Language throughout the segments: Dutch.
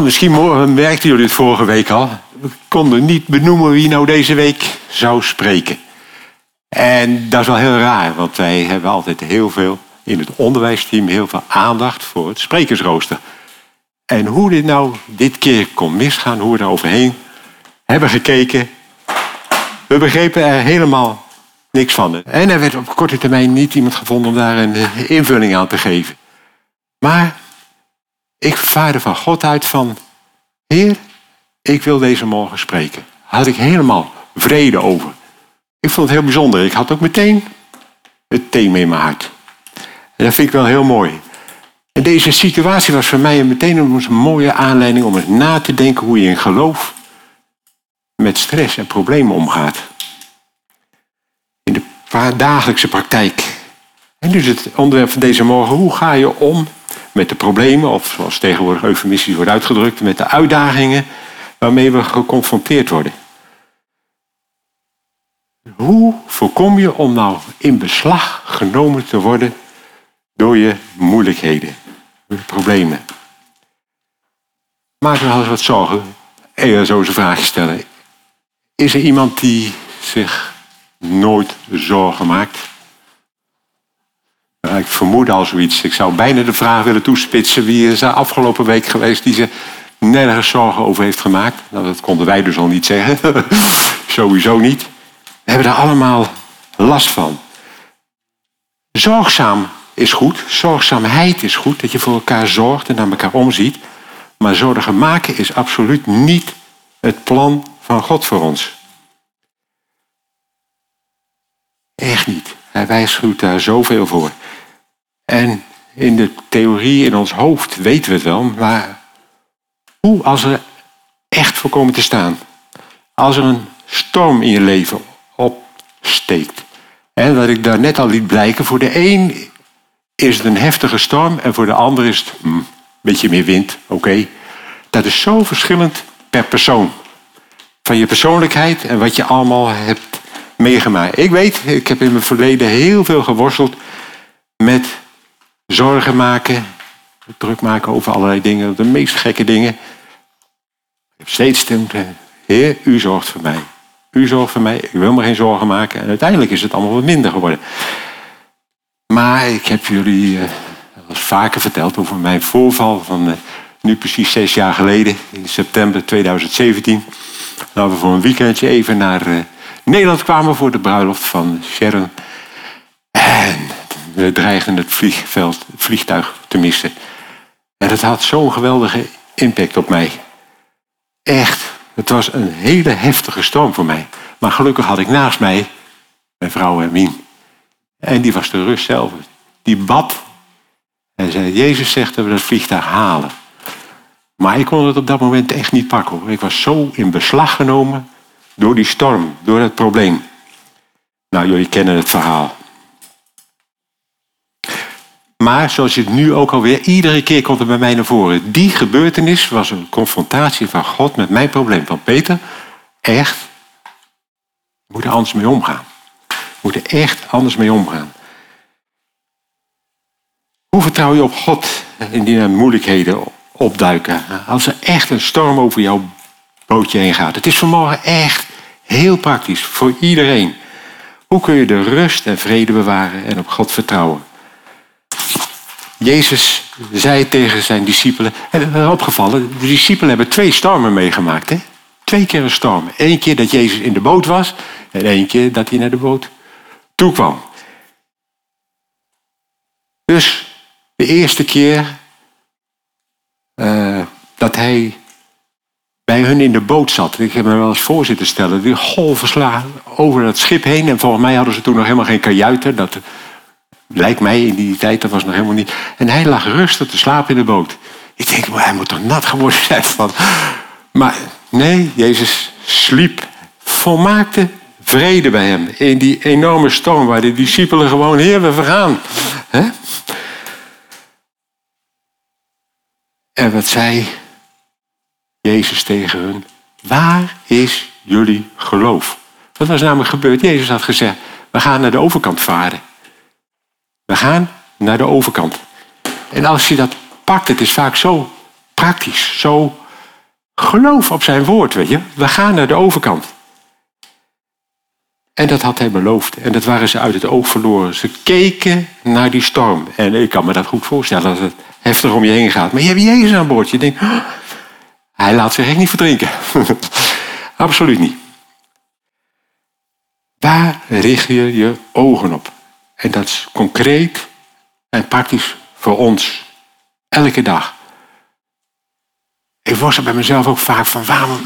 Misschien merkten jullie het vorige week al. We konden niet benoemen wie nou deze week zou spreken. En dat is wel heel raar, want wij hebben altijd heel veel in het onderwijsteam heel veel aandacht voor het sprekersrooster. En hoe dit nou dit keer kon misgaan, hoe we daar overheen hebben gekeken. We begrepen er helemaal niks van. En er werd op korte termijn niet iemand gevonden om daar een invulling aan te geven. Maar ik vaarde van God uit van: Heer, ik wil deze morgen spreken. Daar had ik helemaal vrede over. Ik vond het heel bijzonder. Ik had ook meteen het thema in mijn hart. En dat vind ik wel heel mooi. En deze situatie was voor mij meteen een mooie aanleiding om eens na te denken hoe je in geloof met stress en problemen omgaat. In de dagelijkse praktijk. En dus het onderwerp van deze morgen: hoe ga je om met de problemen, of zoals tegenwoordig eufemistisch wordt uitgedrukt, met de uitdagingen waarmee we geconfronteerd worden. Hoe voorkom je om nou in beslag genomen te worden door je moeilijkheden, door je problemen? Maak er wel eens wat zorgen. En zo eens een vraagje stellen. Is er iemand die zich nooit zorgen maakt? Ik vermoed al zoiets. Ik zou bijna de vraag willen toespitsen: wie is er afgelopen week geweest die zich nergens zorgen over heeft gemaakt? Nou, dat konden wij dus al niet zeggen. Sowieso niet. We hebben daar allemaal last van. Zorgzaam is goed. Zorgzaamheid is goed. Dat je voor elkaar zorgt en naar elkaar omziet. Maar zorgen maken is absoluut niet het plan van God voor ons. Echt niet. Hij waarschuwt daar zoveel voor. En in de theorie, in ons hoofd, weten we het wel. Maar hoe als er echt voor komen te staan? Als er een storm in je leven opsteekt. En wat ik daar net al liet blijken. Voor de een is het een heftige storm. En voor de ander is het een beetje meer wind. Oké. Dat is zo verschillend per persoon. Van je persoonlijkheid en wat je allemaal hebt meegemaakt. Ik heb in mijn verleden heel veel geworsteld met zorgen maken, druk maken over allerlei dingen, de meest gekke dingen. Ik heb steeds te Heer, u zorgt voor mij. U zorgt voor mij, ik wil me geen zorgen maken. En uiteindelijk is het allemaal wat minder geworden. Maar ik heb jullie al vaker verteld over mijn voorval van nu precies 6 jaar geleden, in september 2017. Dat we voor een weekendje even naar Nederland kwamen voor de bruiloft van Sharon. En we dreigden het vliegtuig te missen. En het had zo'n geweldige impact op mij. Echt, het was een hele heftige storm voor mij. Maar gelukkig had ik naast mij mijn vrouw Hermine. En die was de rust zelf. Die bad en zei: Jezus zegt dat we dat vliegtuig halen. Maar ik kon het op dat moment echt niet pakken, hoor. Ik was zo in beslag genomen door die storm, door het probleem. Nou, jullie kennen het verhaal. Maar zoals je het nu ook alweer, iedere keer komt het bij mij naar voren. Die gebeurtenis was een confrontatie van God met mijn probleem. Van Peter, echt, we moeten anders mee omgaan. We moeten echt anders mee omgaan. Hoe vertrouw je op God indien er moeilijkheden opduiken? Als er echt een storm over jou bootje heen gaat. Het is vanmorgen echt heel praktisch voor iedereen. Hoe kun je de rust en vrede bewaren en op God vertrouwen? Jezus zei tegen zijn discipelen, en opgevallen, de discipelen hebben 2 stormen meegemaakt. Hè? 2 keer een storm. 1 keer dat Jezus in de boot was en 1 keer dat hij naar de boot toe kwam. Dus de eerste keer dat hij bij hun in de boot zat. Ik heb me wel eens voor zitten stellen. Die golven slagen over dat schip heen. En volgens mij hadden ze toen nog helemaal geen kajuiten. Dat lijkt mij in die tijd, dat was nog helemaal niet. En hij lag rustig te slapen in de boot. Ik denk, maar hij moet toch nat geworden zijn van. Maar nee, Jezus sliep. Volmaakte vrede bij hem. In die enorme storm waar de discipelen gewoon, Heer, we vergaan. He? En wat zei Jezus tegen hun: waar is jullie geloof? Wat was namelijk gebeurd? Jezus had gezegd: we gaan naar de overkant varen. We gaan naar de overkant. En als je dat pakt, het is vaak zo praktisch, zo geloof op zijn woord, weet je. We gaan naar de overkant. En dat had hij beloofd. En dat waren ze uit het oog verloren. Ze keken naar die storm. En ik kan me dat goed voorstellen, dat het heftig om je heen gaat. Maar je hebt Jezus aan boord. Je denkt, hij laat zich echt niet verdrinken. Absoluut niet. Waar richt je je ogen op? En dat is concreet en praktisch voor ons. Elke dag. Ik worstel bij mezelf ook vaak van waarom.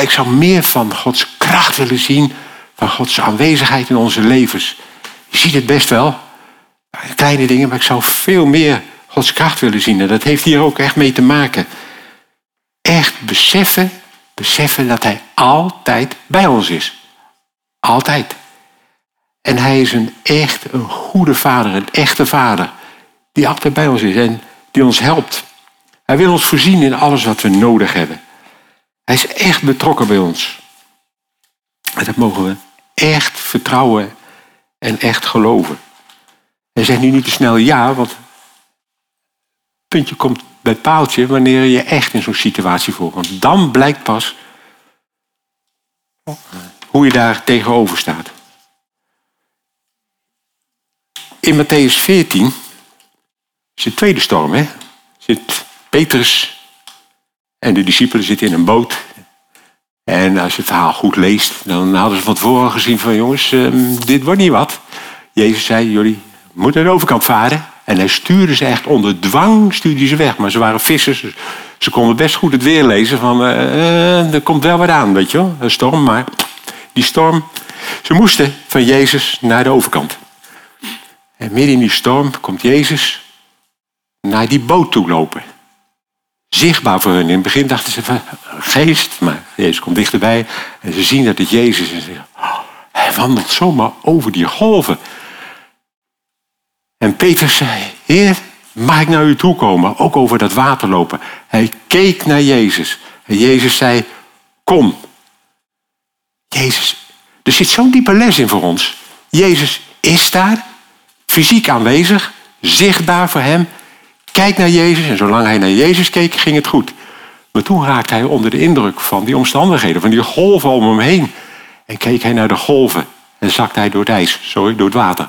Ik zou meer van Gods kracht willen zien. Van Gods aanwezigheid in onze levens. Je ziet het best wel. Kleine dingen, maar ik zou veel meer Gods kracht willen zien. En dat heeft hier ook echt mee te maken. Echt beseffen dat Hij altijd bij ons is. Altijd. En Hij is echt een goede vader. Een echte vader. Die altijd bij ons is en die ons helpt. Hij wil ons voorzien in alles wat we nodig hebben. Hij is echt betrokken bij ons. En dat mogen we echt vertrouwen en echt geloven. En zeg nu niet te snel ja, want het puntje komt bij het paaltje wanneer je echt in zo'n situatie voorkomt. Want dan blijkt pas hoe je daar tegenover staat. In Mattheüs 14 is de tweede storm, hè? Zit Petrus en de discipelen zitten in een boot. En als je het verhaal goed leest, dan hadden ze van tevoren gezien van jongens, dit wordt niet wat. Jezus zei, jullie moeten aan de overkant varen. En hij stuurde ze echt onder dwang, stuurde ze weg. Maar ze waren vissers, dus ze konden best goed het weer lezen van er komt wel wat aan, weet je wel. Een storm, maar die storm, ze moesten van Jezus naar de overkant. En midden in die storm komt Jezus naar die boot toe lopen. Zichtbaar voor hun. In het begin dachten ze van geest, maar Jezus komt dichterbij. En ze zien dat het Jezus is. En ze zeggen, hij wandelt zomaar over die golven. En Petrus zei, Heer, mag ik naar u toe komen? Ook over dat water lopen. Hij keek naar Jezus. En Jezus zei, kom. Jezus, er zit zo'n diepe les in voor ons. Jezus is daar, fysiek aanwezig, zichtbaar voor hem. Kijk naar Jezus. En zolang hij naar Jezus keek, ging het goed. Maar toen raakte hij onder de indruk van die omstandigheden. Van die golven om hem heen. En keek hij naar de golven. En zakte hij door het ijs. Sorry, door het water.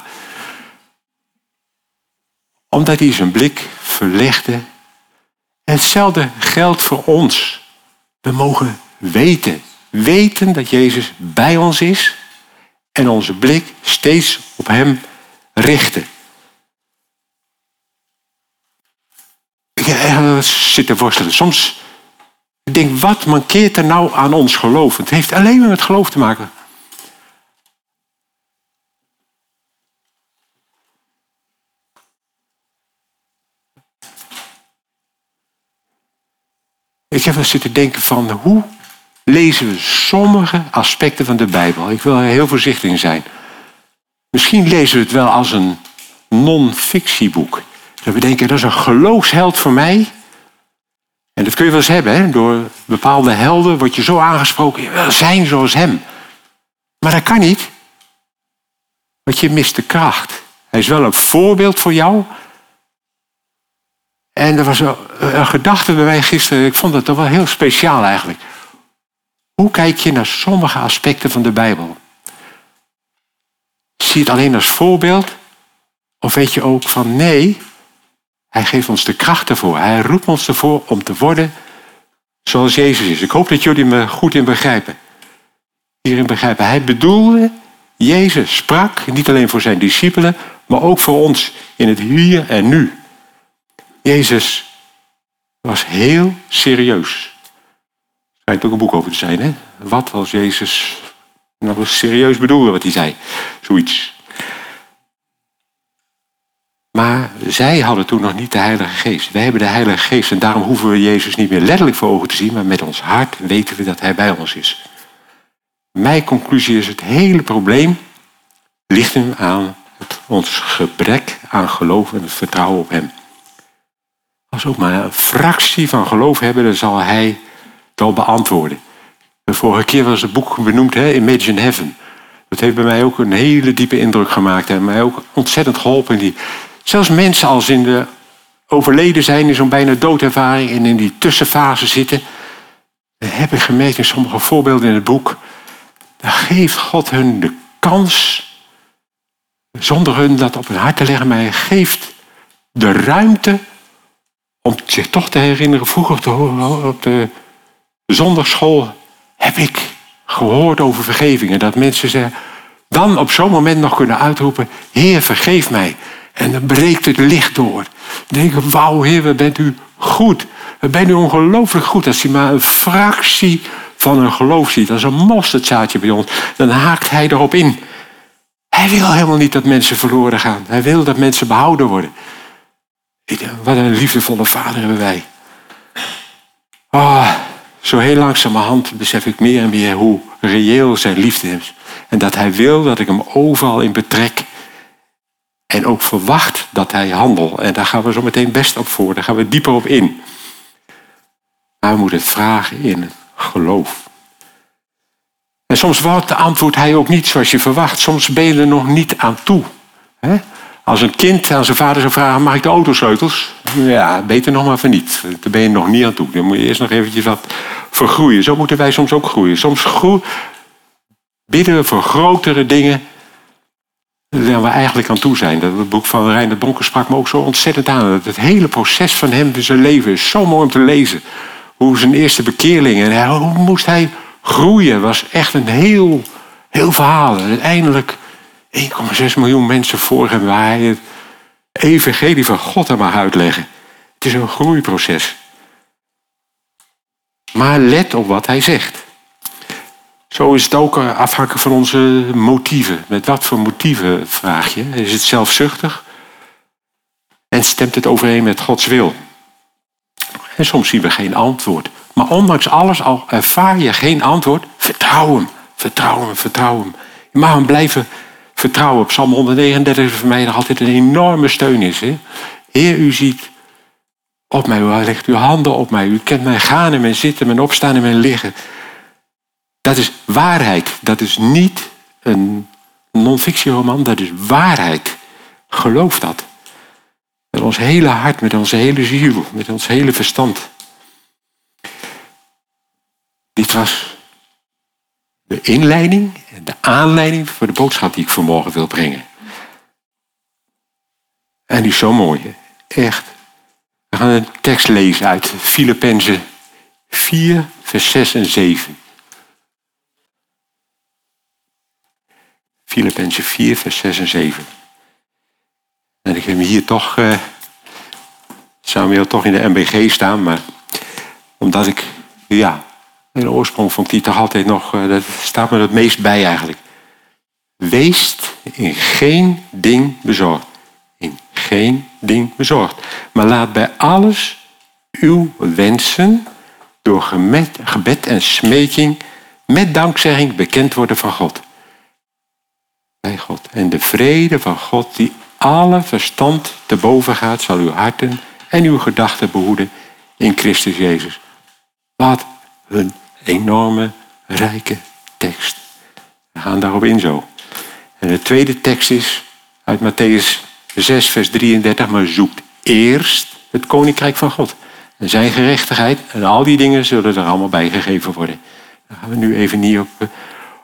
Omdat hij zijn blik verlegde. Hetzelfde geldt voor ons. We mogen weten. Weten dat Jezus bij ons is. En onze blik steeds op hem richten. Ik zit te worstelen. Soms denk ik, wat mankeert er nou aan ons geloof? Het heeft alleen maar met geloof te maken. Ik heb wel zitten denken van, hoe lezen we sommige aspecten van de Bijbel? Ik wil er heel voorzichtig in zijn. Misschien lezen we het wel als een non-fictieboek. Dat we denken, dat is een geloofsheld voor mij. En dat kun je wel eens hebben. Hè? Door bepaalde helden word je zo aangesproken. Je wil zijn zoals hem. Maar dat kan niet. Want je mist de kracht. Hij is wel een voorbeeld voor jou. En er was een gedachte bij mij gisteren. Ik vond dat toch wel heel speciaal eigenlijk. Hoe kijk je naar sommige aspecten van de Bijbel? Zie je het alleen als voorbeeld? Of weet je ook van nee... Hij geeft ons de kracht ervoor. Hij roept ons ervoor om te worden zoals Jezus is. Ik hoop dat jullie me goed hierin begrijpen. Hij bedoelde, Jezus sprak, niet alleen voor zijn discipelen, maar ook voor ons in het hier en nu. Jezus was heel serieus. Er schijnt ook een boek over te zijn, hè? Wat als Jezus nou serieus bedoelde wat hij zei. Zoiets. Maar zij hadden toen nog niet de Heilige Geest. Wij hebben de Heilige Geest en daarom hoeven we Jezus niet meer letterlijk voor ogen te zien. Maar met ons hart weten we dat Hij bij ons is. Mijn conclusie is, het hele probleem ligt hem aan ons gebrek aan geloof en het vertrouwen op Hem. Als we ook maar een fractie van geloof hebben, dan zal Hij dat beantwoorden. De vorige keer was het boek benoemd, hè, Imagine Heaven. Dat heeft bij mij ook een hele diepe indruk gemaakt. En mij ook ontzettend geholpen. Zelfs mensen als in de overleden zijn, in zo'n bijna doodervaring en in die tussenfase zitten. We hebben gemerkt in sommige voorbeelden in het boek, dan geeft God hun de kans, zonder hun dat op hun hart te leggen, maar hij geeft de ruimte om zich toch te herinneren. Vroeger op de zondagschool heb ik gehoord over vergeving. En dat mensen zeggen, dan op zo'n moment nog kunnen uitroepen, Heer, vergeef mij. En dan breekt het licht door. Dan denk ik, wauw, Heer, wat bent u goed. Wat bent u ongelooflijk goed. Als hij maar een fractie van hun geloof ziet, dat is een mosterdzaadje bij ons, dan haakt hij erop in. Hij wil helemaal niet dat mensen verloren gaan. Hij wil dat mensen behouden worden. Wat een liefdevolle vader hebben wij. Oh, zo heel langzamerhand besef ik meer en meer hoe reëel zijn liefde is. En dat hij wil dat ik hem overal in betrek. En ook verwacht dat hij handelt. En daar gaan we zo meteen best op voor. Daar gaan we dieper op in. Maar we moeten het vragen in het geloof. En soms antwoordt hij ook niet zoals je verwacht. Soms ben je er nog niet aan toe. Als een kind aan zijn vader zou vragen, mag ik de autosleutels? Ja, beter nog maar van niet. Daar ben je nog niet aan toe. Dan moet je eerst nog eventjes wat vergroeien. Zo moeten wij soms ook groeien. Soms bidden we voor grotere dingen dan we eigenlijk aan toe zijn. Dat het boek van Reiner Donker sprak me ook zo ontzettend aan. Dat het hele proces van hem in zijn leven is zo mooi om te lezen. Hoe zijn eerste bekeerling en hoe moest hij groeien, was echt een heel verhaal. En uiteindelijk 1,6 miljoen mensen voor hem waar hij het evangelie van God aan mag uitleggen. Het is een groeiproces. Maar let op wat hij zegt. Zo is het ook afhankelijk van onze motieven. Met wat voor motieven vraag je? Is het zelfzuchtig? En stemt het overeen met Gods wil? En soms zien we geen antwoord. Maar ondanks alles, al ervaar je geen antwoord, vertrouw hem, vertrouw hem, vertrouw hem. Je mag hem blijven vertrouwen. Psalm 139 is voor mij nog altijd een enorme steun is. Hè? Heer, u ziet op mij, u legt uw handen op mij. U kent mijn gaan en mijn zitten, mijn opstaan en mijn liggen. Dat is waarheid. Dat is niet een non-fictieroman, dat is waarheid. Geloof dat. Met ons hele hart, met onze hele ziel, met ons hele verstand. Dit was de inleiding en de aanleiding voor de boodschap die ik vanmorgen wil brengen. En die is zo mooi, hè? Echt. We gaan een tekst lezen uit Filippenzen 4, vers 6 en 7. Filippenzen 4, vers 6 en 7. En ik heb hem hier toch, Samuel, toch in de MBG staan, maar omdat ik, ja. En de oorsprong vond ik die toch altijd nog, dat staat me het meest bij eigenlijk. Wees in geen ding bezorgd. In geen ding bezorgd. Maar laat bij alles uw wensen door gebed en smeking met dankzegging bekend worden van God. Bij God. En de vrede van God die alle verstand te boven gaat, zal uw harten en uw gedachten behoeden in Christus Jezus. Laat hun enorme, rijke tekst. We gaan daarop in zo. En de tweede tekst is uit Mattheüs 6, vers 33. Maar zoekt eerst het koninkrijk van God. En zijn gerechtigheid en al die dingen zullen er allemaal bij gegeven worden. Daar gaan we nu even niet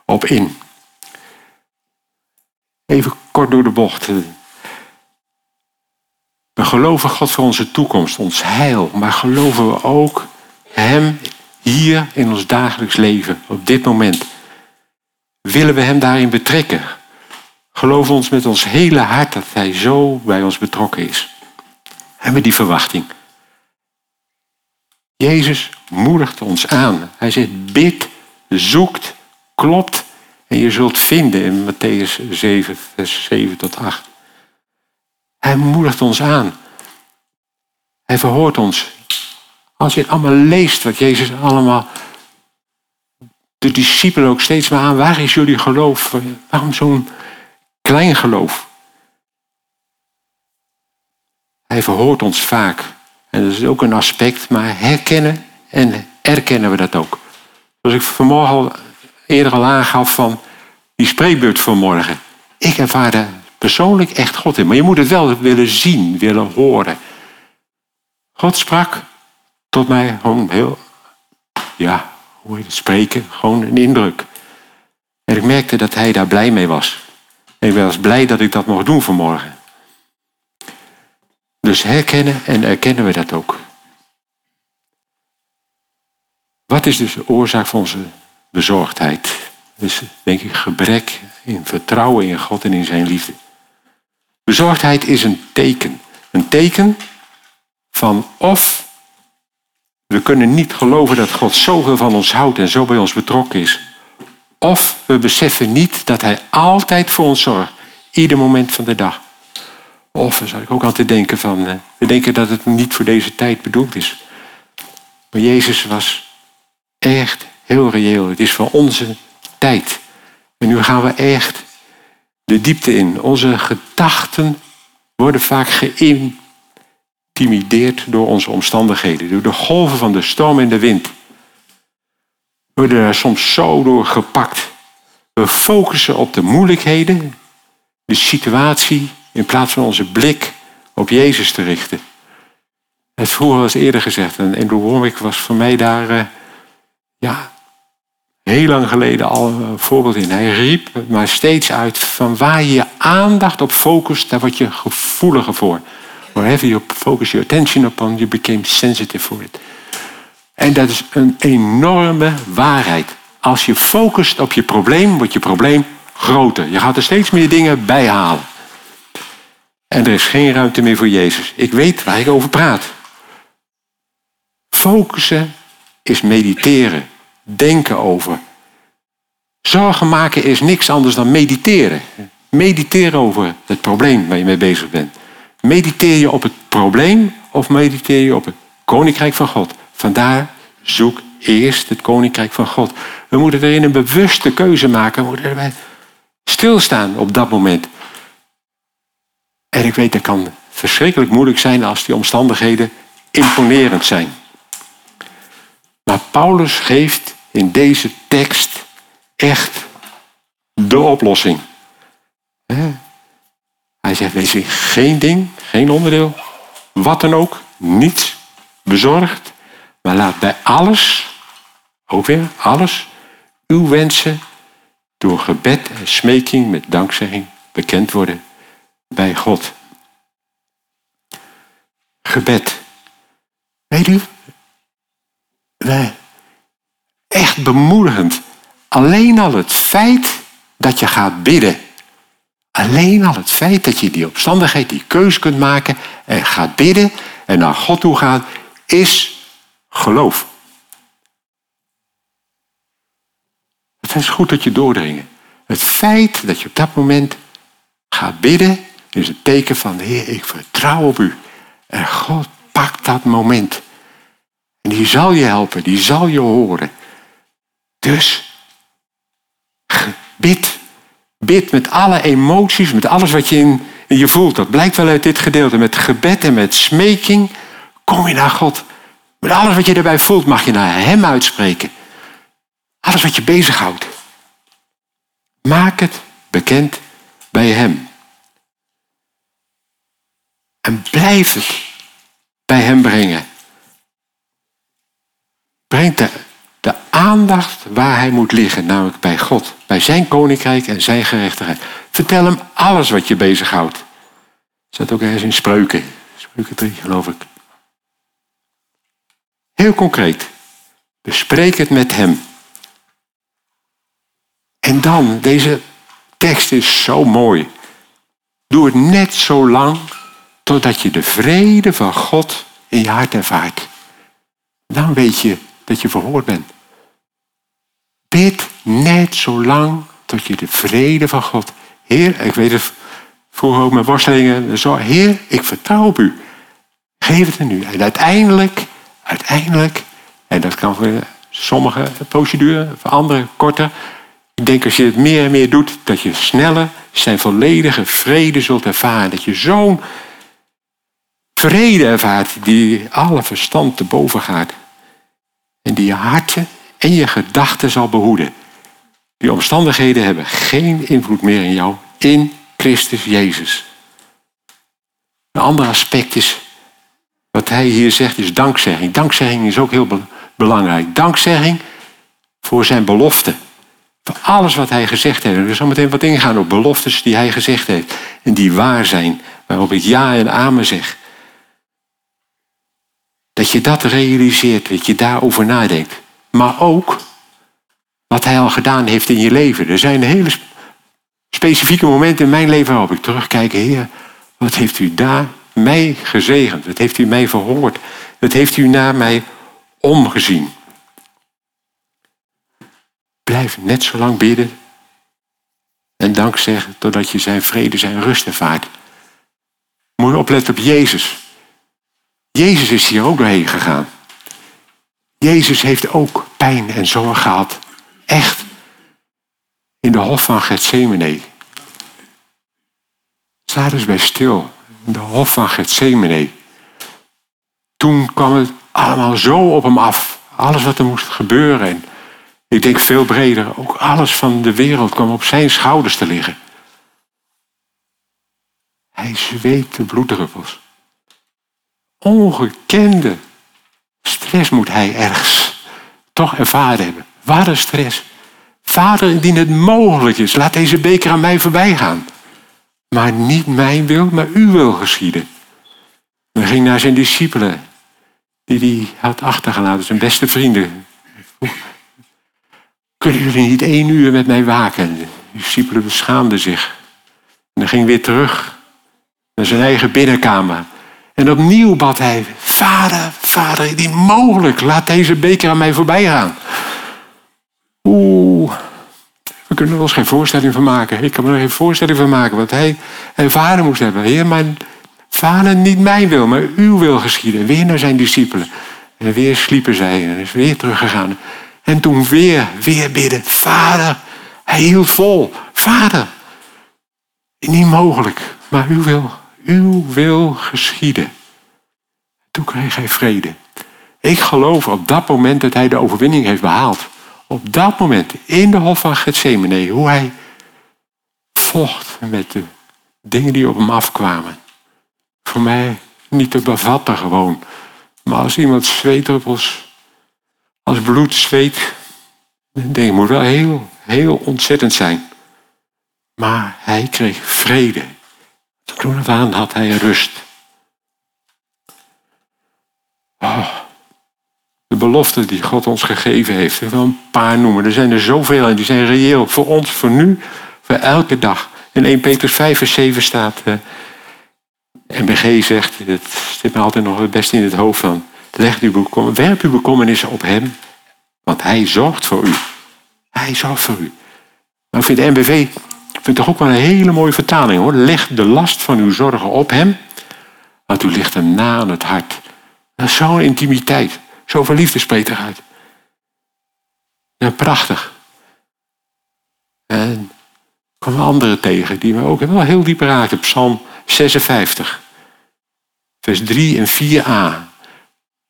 op in. Even kort door de bocht. We geloven God voor onze toekomst, ons heil. Maar geloven we ook hem hier in ons dagelijks leven, op dit moment. Willen we hem daarin betrekken? Geloven ons met ons hele hart dat hij zo bij ons betrokken is. Hebben die verwachting. Jezus moedigt ons aan. Hij zegt, bid, zoekt, klopt en je zult vinden in Mattheüs 7, vers 7 tot 8. Hij moedigt ons aan. Hij verhoort ons. Als je het allemaal leest, wat Jezus allemaal, de discipelen ook steeds maar aan, waar is jullie geloof? Waarom zo'n klein geloof? Hij verhoort ons vaak. En dat is ook een aspect, maar herkennen en erkennen we dat ook. Zoals ik vanmorgen eerder al aangaf van die spreekbeurt vanmorgen. Ik ervaarde persoonlijk echt God in. Maar je moet het wel willen zien, willen horen. God sprak tot mij gewoon heel, ja, hoorde spreken, gewoon een indruk. En ik merkte dat hij daar blij mee was. En ik was blij dat ik dat mocht doen vanmorgen. Dus herkennen en erkennen we dat ook. Wat is dus de oorzaak van onze bezorgdheid? Dus denk ik gebrek in vertrouwen in God en in zijn liefde. Bezorgdheid is een teken. Een teken van of we kunnen niet geloven dat God zoveel van ons houdt en zo bij ons betrokken is. Of we beseffen niet dat hij altijd voor ons zorgt. Ieder moment van de dag. Of, dan zou ik ook altijd denken van, we denken dat het niet voor deze tijd bedoeld is. Maar Jezus was echt heel reëel. Het is van onze tijd. En nu gaan we echt de diepte in. Onze gedachten worden vaak geïntimideerd door onze omstandigheden. Door de golven van de storm en de wind. We worden daar soms zo door gepakt. We focussen op de moeilijkheden, de situatie, in plaats van onze blik op Jezus te richten. Het vroeger was eerder gezegd. En Andrew Warwick was voor mij daar heel lang geleden al een voorbeeld in. Hij riep maar steeds uit van waar je aandacht op focust, daar word je gevoeliger voor. Wherever you focus your attention upon, you became sensitive for it. En dat is een enorme waarheid. Als je focust op je probleem, wordt je probleem groter. Je gaat er steeds meer dingen bij halen. En er is geen ruimte meer voor Jezus. Ik weet waar ik over praat. Focussen is mediteren. Denken over. Zorgen maken is niks anders dan mediteren. Mediteer over het probleem waar je mee bezig bent. Mediteer je op het probleem of mediteer je op het Koninkrijk van God? Vandaar, zoek eerst het Koninkrijk van God. We moeten erin een bewuste keuze maken. We moeten erbij stilstaan op dat moment. En ik weet, dat kan verschrikkelijk moeilijk zijn als die omstandigheden imponerend zijn. Maar Paulus geeft in deze tekst echt de oplossing. Hij zegt, wees in geen ding, geen onderdeel, wat dan ook, niets bezorgd. Maar laat bij alles, ook weer alles, uw wensen door gebed en smeking met dankzegging bekend worden bij God. Gebed. Weet u? Echt bemoedigend. Alleen al het feit dat je gaat bidden. Alleen al het feit dat je die omstandigheid, die keus kunt maken en gaat bidden en naar God toe gaat, is geloof. Het is goed dat je doordringen. Het feit dat je op dat moment gaat bidden is een teken van, Heer, ik vertrouw op u. En God pakt dat moment. En die zal je helpen, die zal je horen. Dus bid. Bid met alle emoties, met alles wat je in je voelt. Dat blijkt wel uit dit gedeelte. Met gebed en met smeking kom je naar God. Met alles wat je daarbij voelt mag je naar hem uitspreken. Alles wat je bezighoudt. Maak het bekend bij hem. En blijf het bij hem brengen. Breng de aandacht waar hij moet liggen, namelijk bij God. Bij zijn koninkrijk en zijn gerechtigheid. Vertel hem alles wat je bezighoudt. Dat staat ook ergens in Spreuken. Spreuken 3, geloof ik. Heel concreet. Bespreek het met hem. En dan, deze tekst is zo mooi. Doe het net zo lang totdat je de vrede van God in je hart ervaart. Dan weet je dat je verhoord bent. Bid net zo lang tot je de vrede van God. Heer, ik weet het vroeger ook met worstelingen. Zo, Heer, ik vertrouw op u. Geef het aan u. En uiteindelijk, en dat kan voor sommige procedure, voor anderen korter. Ik denk als je het meer en meer doet, dat je sneller zijn volledige vrede zult ervaren. Dat je zo'n vrede ervaart die alle verstand te boven gaat. En die je hart en je gedachten zal behoeden. Die omstandigheden hebben geen invloed meer in jou. In Christus Jezus. Een ander aspect is, wat hij hier zegt, is dankzegging. Dankzegging is ook heel belangrijk. Dankzegging voor zijn belofte. Voor alles wat hij gezegd heeft. En we zullen meteen wat ingaan op beloftes die hij gezegd heeft. En die waar zijn. Waarop ik ja en amen zeg. Dat je dat realiseert. Dat je daarover nadenkt. Maar ook wat hij al gedaan heeft in je leven. Er zijn hele specifieke momenten in mijn leven waarop ik terugkijk. Heer, wat heeft u daar mij gezegend? Wat heeft u mij verhoord? Wat heeft u naar mij omgezien? Blijf net zo lang bidden en dank zeggen totdat je zijn vrede, zijn rust ervaart. Moet je opletten op Jezus. Jezus is hier ook doorheen gegaan. Jezus heeft ook pijn en zorg gehad. Echt. In de hof van Gethsemane. Sta dus bij stil. In de hof van Gethsemane. Toen kwam het allemaal zo op hem af. Alles wat er moest gebeuren. En ik denk veel breder. Ook alles van de wereld kwam op zijn schouders te liggen. Hij zweette bloeddruppels. Ongekende stress moet hij ergens toch ervaren hebben. Wat een stress. Vader, indien het mogelijk is, laat deze beker aan mij voorbij gaan. Maar niet mijn wil, maar uw wil geschieden. Hij ging naar zijn discipelen, die hij had achtergelaten, zijn beste vrienden. Kunnen jullie niet 1 uur met mij waken? De discipelen beschaamden zich. En hij ging weer terug naar zijn eigen binnenkamer. En opnieuw bad hij, Vader, Vader, indien mogelijk, laat deze beker aan mij voorbij gaan. We kunnen er wel eens geen voorstelling van maken. Ik kan me er geen voorstelling van maken. Want hij een vader moest hebben. Heer, mijn vader, niet mijn wil, maar uw wil geschieden. Weer naar zijn discipelen. En weer sliepen zij. En is weer teruggegaan. En toen weer bidden. Vader, hij hield vol. Vader, niet mogelijk. Maar uw wil geschieden. Toen kreeg hij vrede. Ik geloof op dat moment dat hij de overwinning heeft behaald. Op dat moment, in de hof van Gethsemane, hoe hij vocht met de dingen die op hem afkwamen. Voor mij niet te bevatten gewoon. Maar als iemand zweetdruppels, als bloed zweet, dan denk ik, moet wel heel, heel ontzettend zijn. Maar hij kreeg vrede. Toen het aan had hij rust. De beloften die God ons gegeven heeft. Ik wil een paar noemen. Er zijn er zoveel en die zijn reëel. Voor ons, voor nu, voor elke dag. In 1 Petrus 5 vers 7 staat. NBG zegt, het zit me altijd nog het beste in het hoofd van. Werp uw bekommernissen op hem. Want hij zorgt voor u. Hij zorgt voor u. Maar vindt de NBV, vindt toch ook wel een hele mooie vertaling hoor. Leg de last van uw zorgen op hem. Want u ligt hem na aan het hart. Dat is zo'n intimiteit. Zoveel liefde spreekt eruit. Ja, prachtig. En ik kwam anderen tegen die me ook wel heel diep raakten. Psalm 56. Vers 3 en 4a.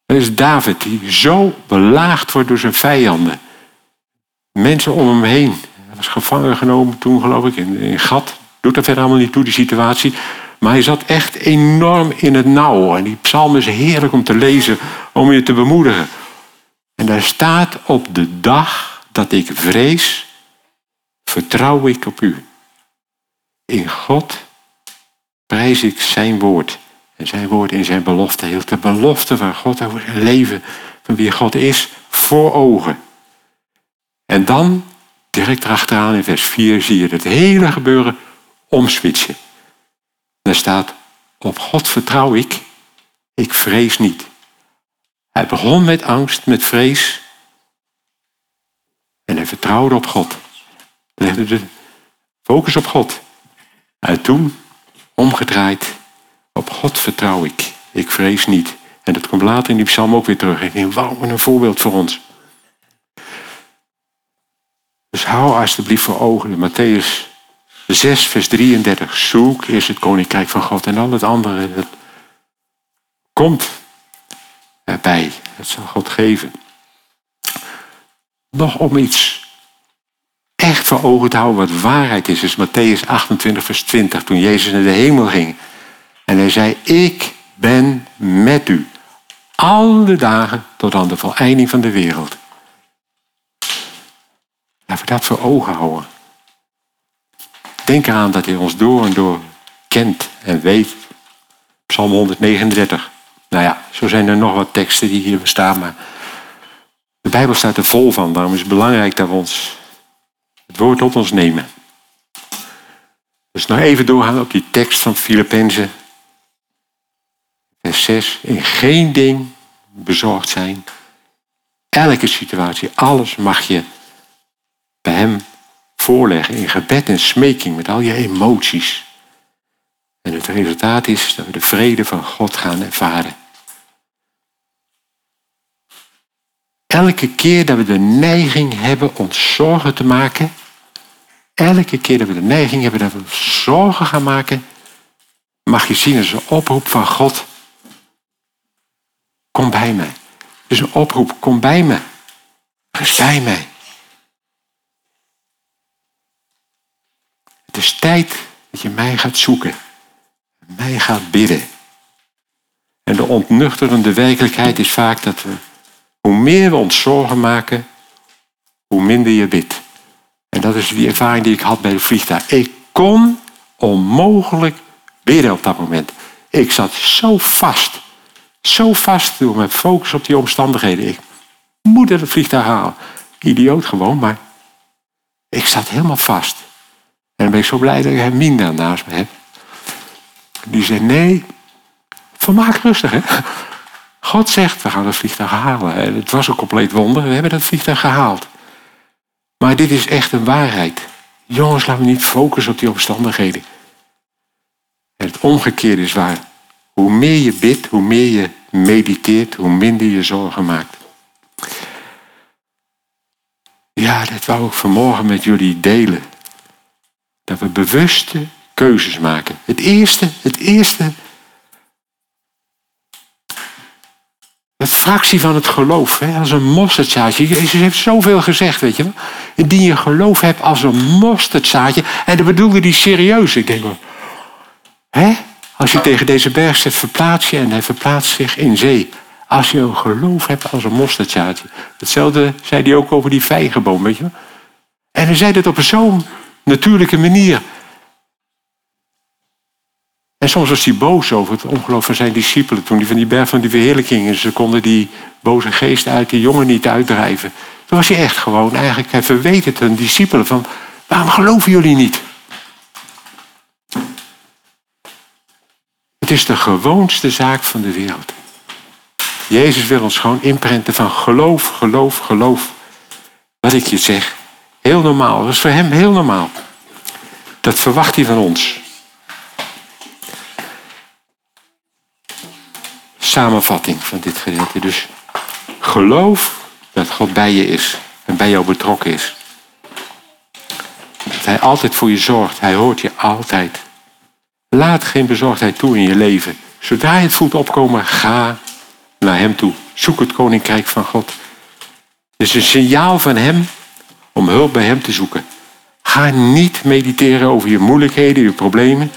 Dat is David die zo belaagd wordt door zijn vijanden. Mensen om hem heen. Hij was gevangen genomen toen geloof ik in Gat. Doet er verder allemaal niet toe die situatie. Maar hij zat echt enorm in het nauw. En die psalm is heerlijk om te lezen, om je te bemoedigen. En daar staat, op de dag dat ik vrees, vertrouw ik op u. In God prijs ik zijn woord. En zijn woord in zijn belofte. Heel de belofte van God over zijn leven, van wie God is, voor ogen. En dan, direct erachteraan in vers 4, zie je het hele gebeuren omswitchen. Daar staat, op God vertrouw ik, ik vrees niet. Hij begon met angst, met vrees. En hij vertrouwde op God. Legde de focus op God. En toen, omgedraaid, op God vertrouw ik, ik vrees niet. En dat komt later in die psalm ook weer terug. Ik denk, wauw, wat een voorbeeld voor ons. Dus hou alsjeblieft voor ogen, Mattheüs 6 vers 33. Zoek eerst het koninkrijk van God en al het andere. Dat komt erbij. Dat zal God geven. Nog om iets echt voor ogen te houden wat waarheid is. Is Mattheüs 28 vers 20. Toen Jezus naar de hemel ging. En hij zei, ik ben met u. Alle dagen tot aan de voleinding van de wereld. Laten we dat voor ogen houden. Denk aan dat hij ons door en door kent en weet. Psalm 139. Nou ja, zo zijn er nog wat teksten die hier bestaan. Maar de Bijbel staat er vol van. Daarom is het belangrijk dat we ons het woord tot ons nemen. Dus nog even doorgaan op die tekst van Filippenzen. Vers 6. In geen ding bezorgd zijn. Elke situatie, alles mag je bij hem voorleggen. In gebed en smeking met al je emoties. En het resultaat is dat we de vrede van God gaan ervaren. Elke keer dat we de neiging hebben ons zorgen te maken. Elke keer dat we de neiging hebben dat we ons zorgen gaan maken. Mag je zien als een oproep van God. Kom bij mij. Dus een oproep, kom bij me. Rust bij mij. Het is tijd dat je mij gaat zoeken. Mij gaat bidden. En de ontnuchterende werkelijkheid is vaak dat we, hoe meer we ons zorgen maken, hoe minder je bidt. En dat is die ervaring die ik had bij de vliegtuig. Ik kon onmogelijk bidden op dat moment. Ik zat zo vast. Zo vast door mijn focus op die omstandigheden. Ik moet het vliegtuig halen. Idioot gewoon, maar ik zat helemaal vast. En dan ben ik zo blij dat ik Hermine naast me heb. Die zei, nee, vermaak rustig hè. God zegt, we gaan dat vliegtuig halen. En het was een compleet wonder, we hebben dat vliegtuig gehaald. Maar dit is echt een waarheid. Jongens, laten we niet focussen op die omstandigheden. En het omgekeerde is waar. Hoe meer je bidt, hoe meer je mediteert, hoe minder je zorgen maakt. Ja, dat wou ik vanmorgen met jullie delen. Dat we bewuste keuzes maken. Het eerste. Een fractie van het geloof. Hè, als een mosterdzaadje. Jezus heeft zoveel gezegd, weet je wel. Indien je geloof hebt als een mosterdzaadje. En dat bedoelde hij serieus. Ik denk wel. Hè? Als je tegen deze berg zegt, verplaats je en hij verplaatst zich in zee. Als je een geloof hebt als een mosterdzaadje. Hetzelfde zei hij ook over die vijgenboom, weet je wel. En hij zei dat op zo'n natuurlijke manier. En soms was hij boos over het ongeloof van zijn discipelen. Toen hij van die berg van die verheerlijking is, ze konden die boze geest uit die jongen niet uitdrijven. Toen was hij echt gewoon, eigenlijk, hij verweet het hun discipelen van, waarom geloven jullie niet? Het is de gewoonste zaak van de wereld. Jezus wil ons gewoon inprenten van geloof, geloof, geloof. Wat ik je zeg. Heel normaal. Dat is voor hem heel normaal. Dat verwacht hij van ons. Samenvatting van dit gedeelte dus. Geloof dat God bij je is. En bij jou betrokken is. Dat hij altijd voor je zorgt. Hij hoort je altijd. Laat geen bezorgdheid toe in je leven. Zodra je het voelt opkomen, ga naar hem toe. Zoek het koninkrijk van God. Het is een signaal van hem om hulp bij hem te zoeken. Ga niet mediteren over je moeilijkheden, je problemen.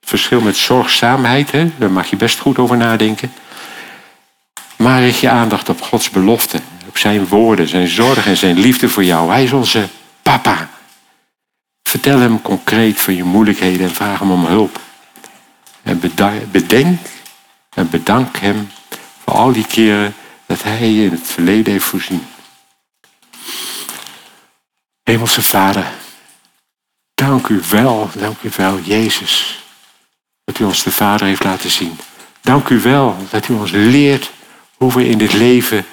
Het verschil met zorgzaamheid, hè? Daar mag je best goed over nadenken. Maar richt je aandacht op Gods belofte. Op zijn woorden, zijn zorg en zijn liefde voor jou. Hij is onze papa. Vertel hem concreet van je moeilijkheden en vraag hem om hulp. En bedank hem voor al die keren dat hij je in het verleden heeft voorzien. Hemelse Vader, dank u wel, Jezus, dat u ons de Vader heeft laten zien. Dank u wel dat u ons leert hoe we in dit leven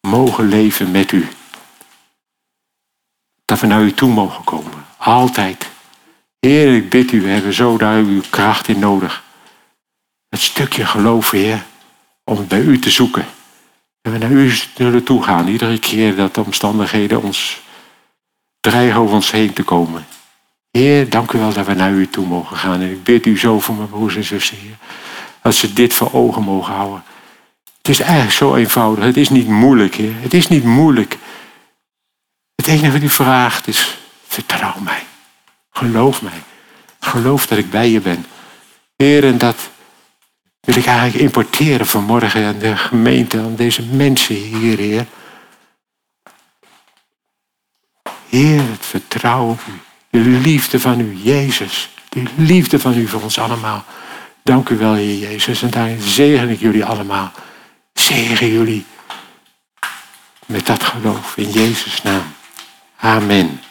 mogen leven met u. Dat we naar u toe mogen komen. Altijd. Heer, ik bid u, we hebben zo daar uw kracht in nodig. Het stukje geloof, Heer, om het bij u te zoeken. En we naar u zullen toegaan. Iedere keer dat de omstandigheden ons dreigen over ons heen te komen. Heer, dank u wel dat we naar u toe mogen gaan. En ik bid u zo voor mijn broers en zussen, Heer. Dat ze dit voor ogen mogen houden. Het is eigenlijk zo eenvoudig. Het is niet moeilijk, Heer. Het is niet moeilijk. Het enige wat u vraagt is, vertrouw mij. Geloof mij. Geloof dat ik bij je ben. Heer, en dat wil ik eigenlijk importeren vanmorgen aan de gemeente, aan deze mensen hier, Heer. Heer, het vertrouwen op u. De liefde van u, Jezus. De liefde van u voor ons allemaal. Dank u wel, Heer Jezus. En daarin zegen ik jullie allemaal. Zegen jullie met dat geloof in Jezus' naam. Amen.